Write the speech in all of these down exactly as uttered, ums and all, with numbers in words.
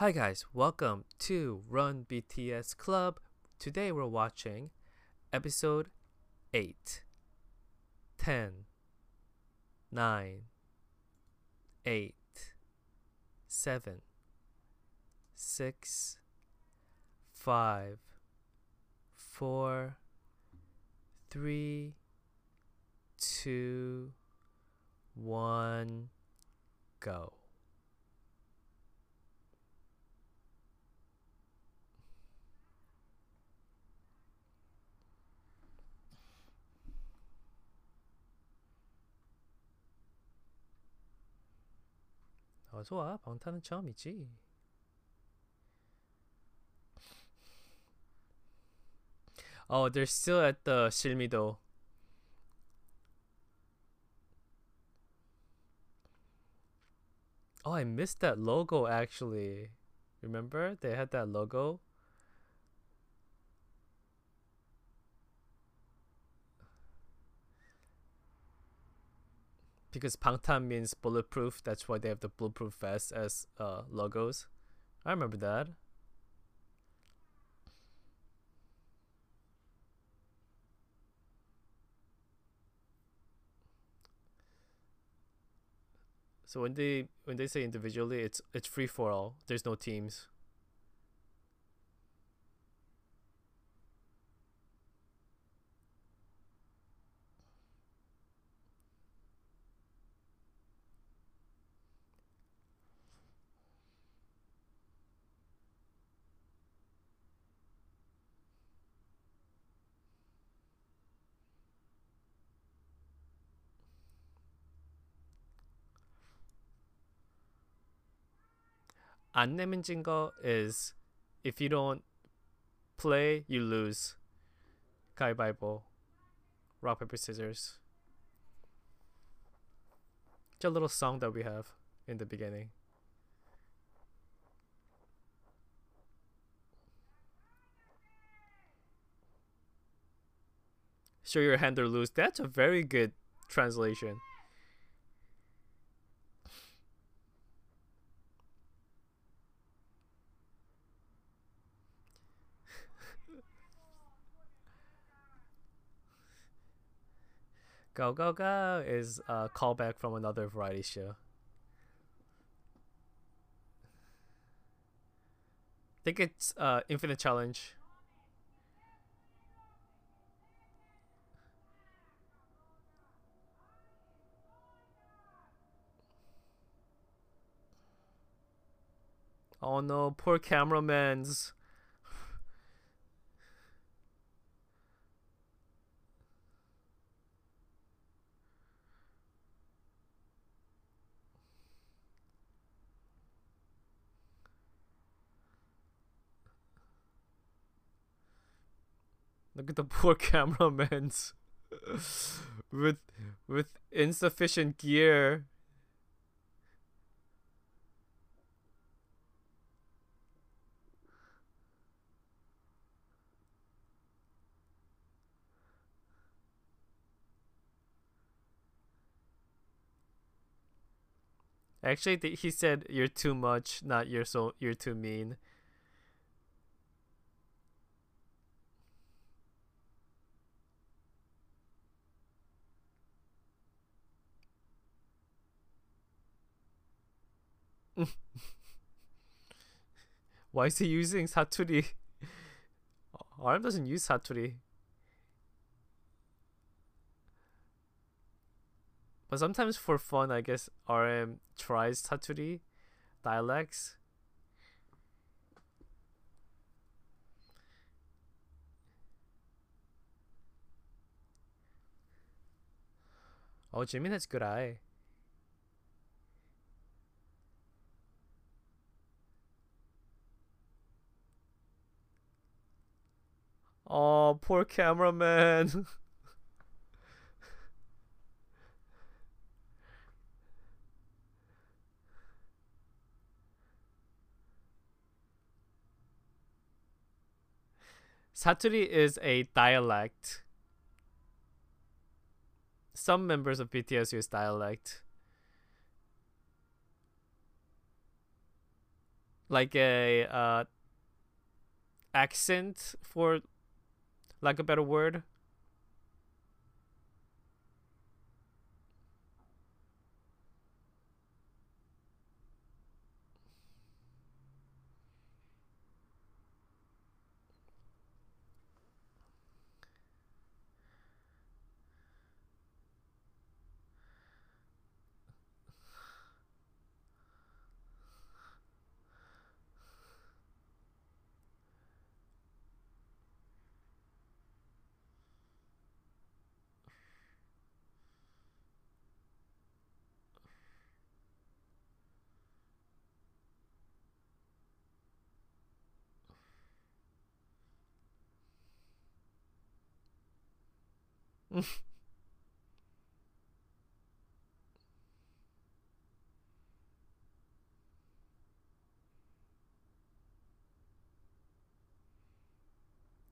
Hi guys, welcome to Run B T S Club. Today we're watching episode eight, ten, nine, eight, seven, six, five, four, three, two, one, go. 어, 좋아. 방탄은 처음이지. Oh, they're still at the Silmido. Oh, I missed that logo actually. Remember? They had that logo. Because bangtan means bulletproof, that's why they have the bulletproof vest as uh, logos. I remember that. So when they when they say individually, it's it's free for all. There's no teams. Annemin Jingo is if you don't play, you lose. Kawi Bawi Bo. Rock, paper, scissors. It's a little song that we have in the beginning. Show your hand or lose. That's a very good translation. Go go go is a callback from another variety show. I think it's uh, Infinite Challenge. Oh no, poor cameramans. Look at the poor cameramen with with insufficient gear. Actually, th he said, "You're too much, not you're so you're too mean." Why is he using Satoori? R M doesn't use Satoori. But sometimes for fun, I guess R M tries Satoori dialects. Oh, Jimin has good eye. Oh, poor cameraman. Satoori is a dialect. Some members of B T S use dialect. like a uh, accent, for lack of a better word.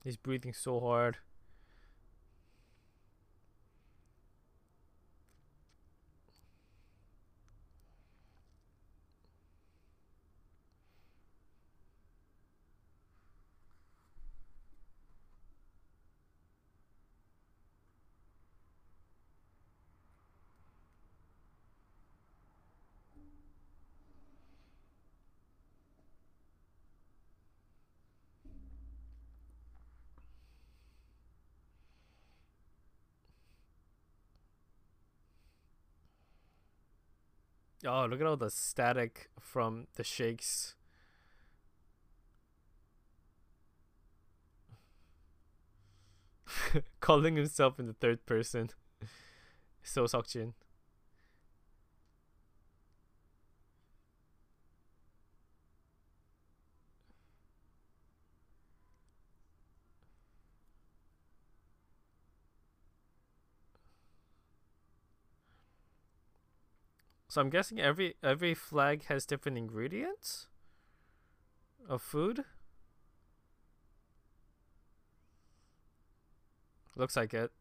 He's breathing so hard. Oh, look at all the static from the shakes. Calling himself in the third person. So Seokjin. So I'm guessing every every flag has different ingredients of food. Looks like it.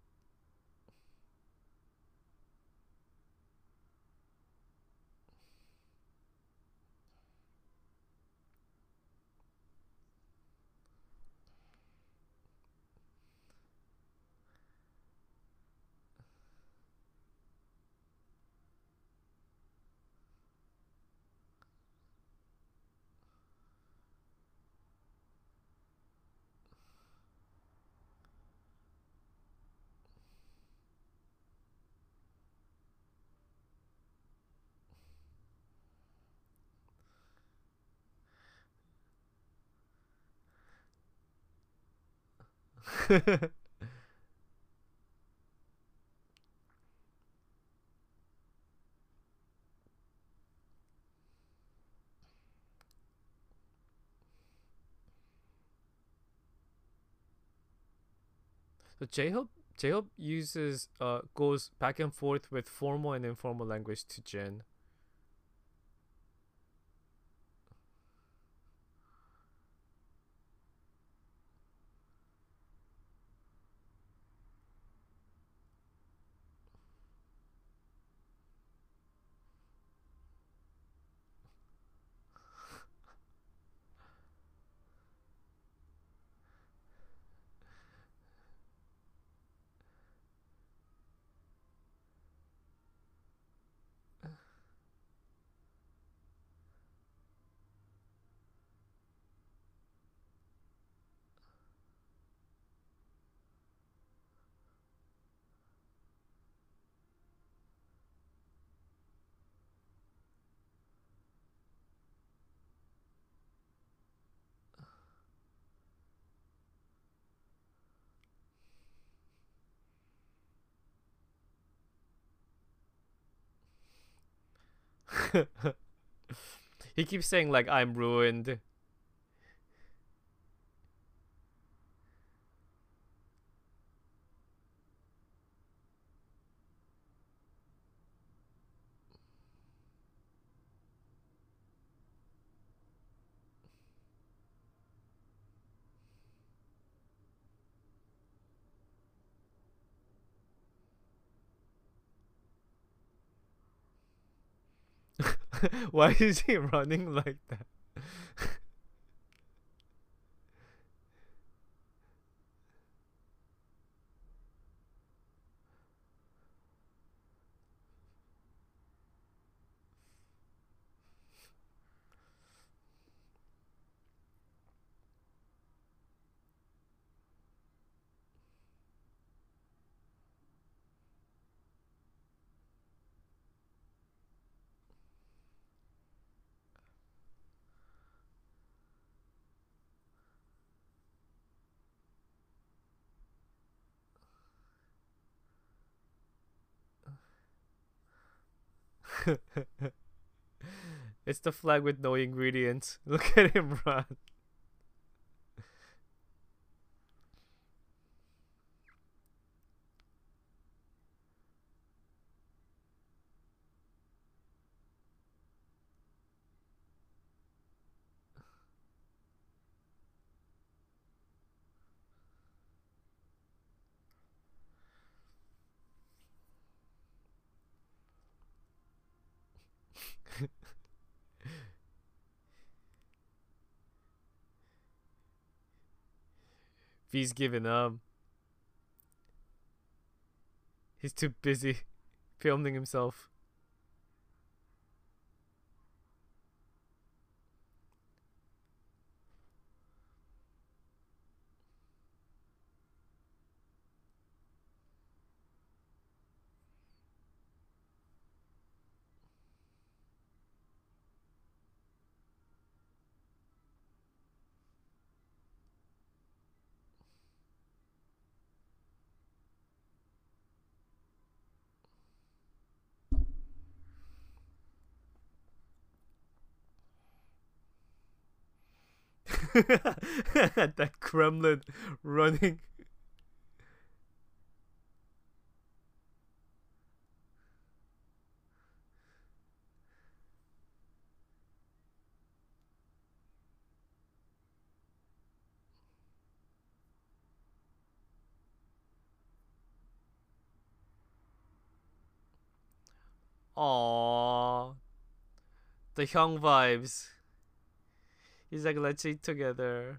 So J-Hope, J-Hope uses uh goes back and forth with formal and informal language to Jin. He keeps saying like, I'm ruined. Why is he running like that? It's the flag with no ingredients. Look at him run. V's giving up. He's too busy filming himself. That Kremlin running. Aww, the Hyung vibes. He's like, let's eat together.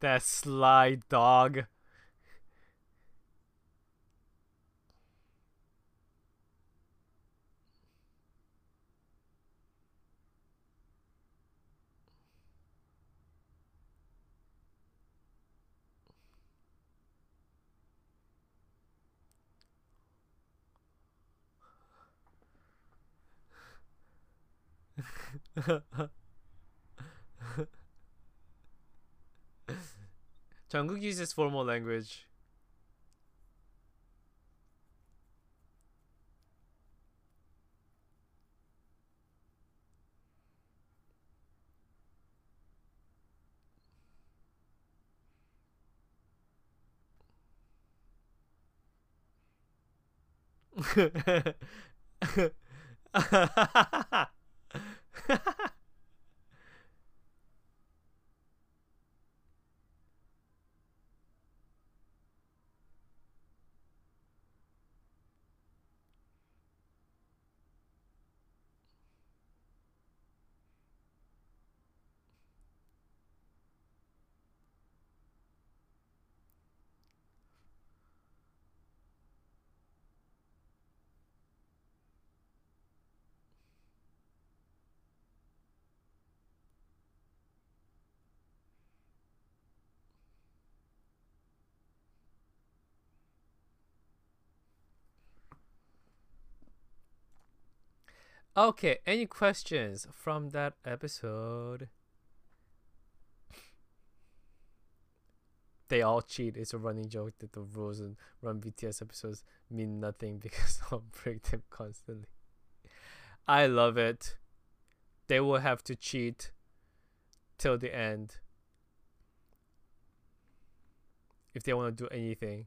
That sly dog. Jungkook uses formal language. Okay, any questions from that episode? They all cheat. It's a running joke that the rules in Run B T S episodes mean nothing because I'll break them constantly. I love it. They will have to cheat till the end if they want to do anything.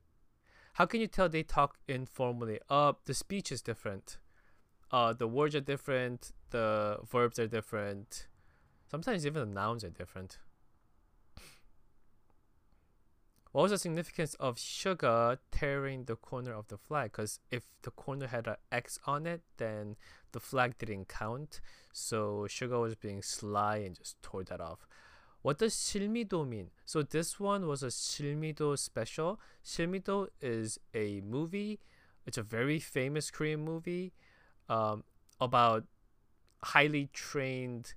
How can you tell they talk informally? Uh, the speech is different. Uh, the words are different, the verbs are different, sometimes even the nouns are different. What was the significance of Suga tearing the corner of the flag? Because if the corner had an X on it, then the flag didn't count. So Suga was being sly and just tore that off. What does Silmido mean? So this one was a Silmido special. Silmido is a movie. It's a very famous Korean movie um, about highly trained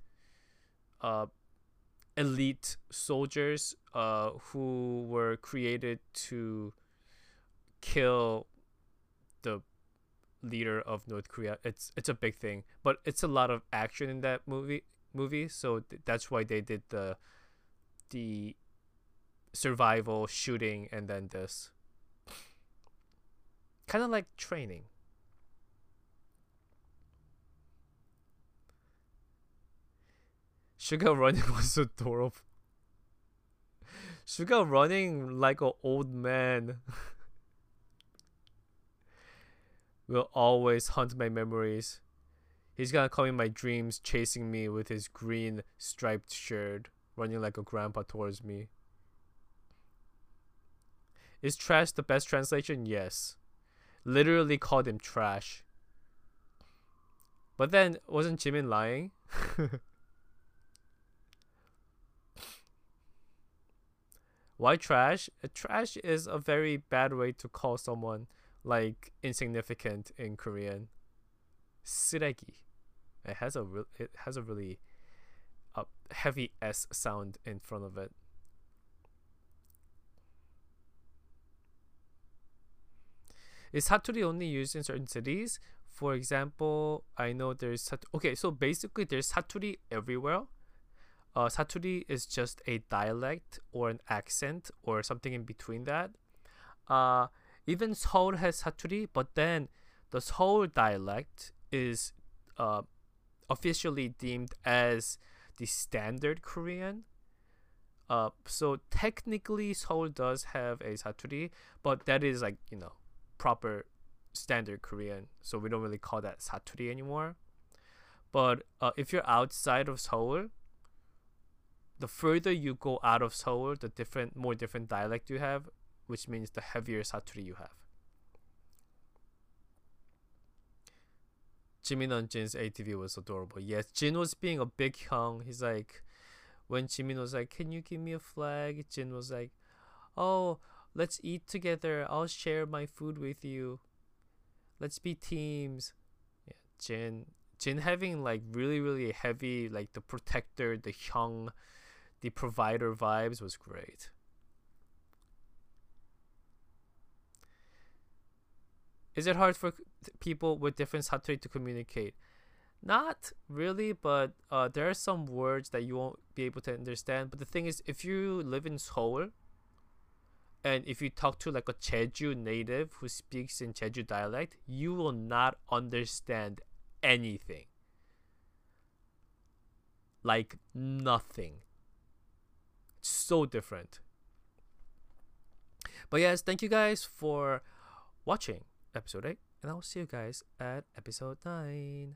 uh, elite soldiers uh, who were created to kill the leader of North Korea. It's it's a big thing, but it's a lot of action in that movie. movie so th that's why they did the the survival shooting and then this kind of like training. Suga running was adorable. Suga running like an old man. Will always haunt my memories. He's gonna come in my dreams, chasing me with his green striped shirt, running like a grandpa towards me. Is trash the best translation? Yes. Literally called him trash. But then, wasn't Jimin lying? Why trash? Trash is a very bad way to call someone, like, insignificant in Korean. Siregi. It has a real, it has a really uh, heavy S sound in front of it. Is Satoori only used in certain cities? For example, I know there's Sat okay. So basically, there's Satoori everywhere. Uh, Satoori is just a dialect or an accent or something in between that. Uh, even Seoul has Satoori, but then the Seoul dialect is uh, officially deemed as the standard Korean. Uh, so technically Seoul does have a Satoori, but that is like, you know, proper standard Korean. So we don't really call that Satoori anymore. But uh, if you're outside of Seoul, the further you go out of Seoul, the different, more different dialect you have, which means the heavier Satoori you have. Jimin on Jin's A T V was adorable. Yes, Jin was being a big hyung. He's like, when Jimin was like, "Can you give me a flag?" Jin was like, "Oh, let's eat together. I'll share my food with you. Let's be teams." Yeah, Jin, Jin having like really, really heavy, like the protector, the hyung, the provider vibes was great. Is it hard for people with different Satoori to communicate? Not really, but uh, there are some words that you won't be able to understand. But the thing is, if you live in Seoul, and if you talk to like a Jeju native who speaks in Jeju dialect, you will not understand anything. Like nothing. It's so different. But yes, thank you guys for watching episode eight, and I'll see you guys at episode nine.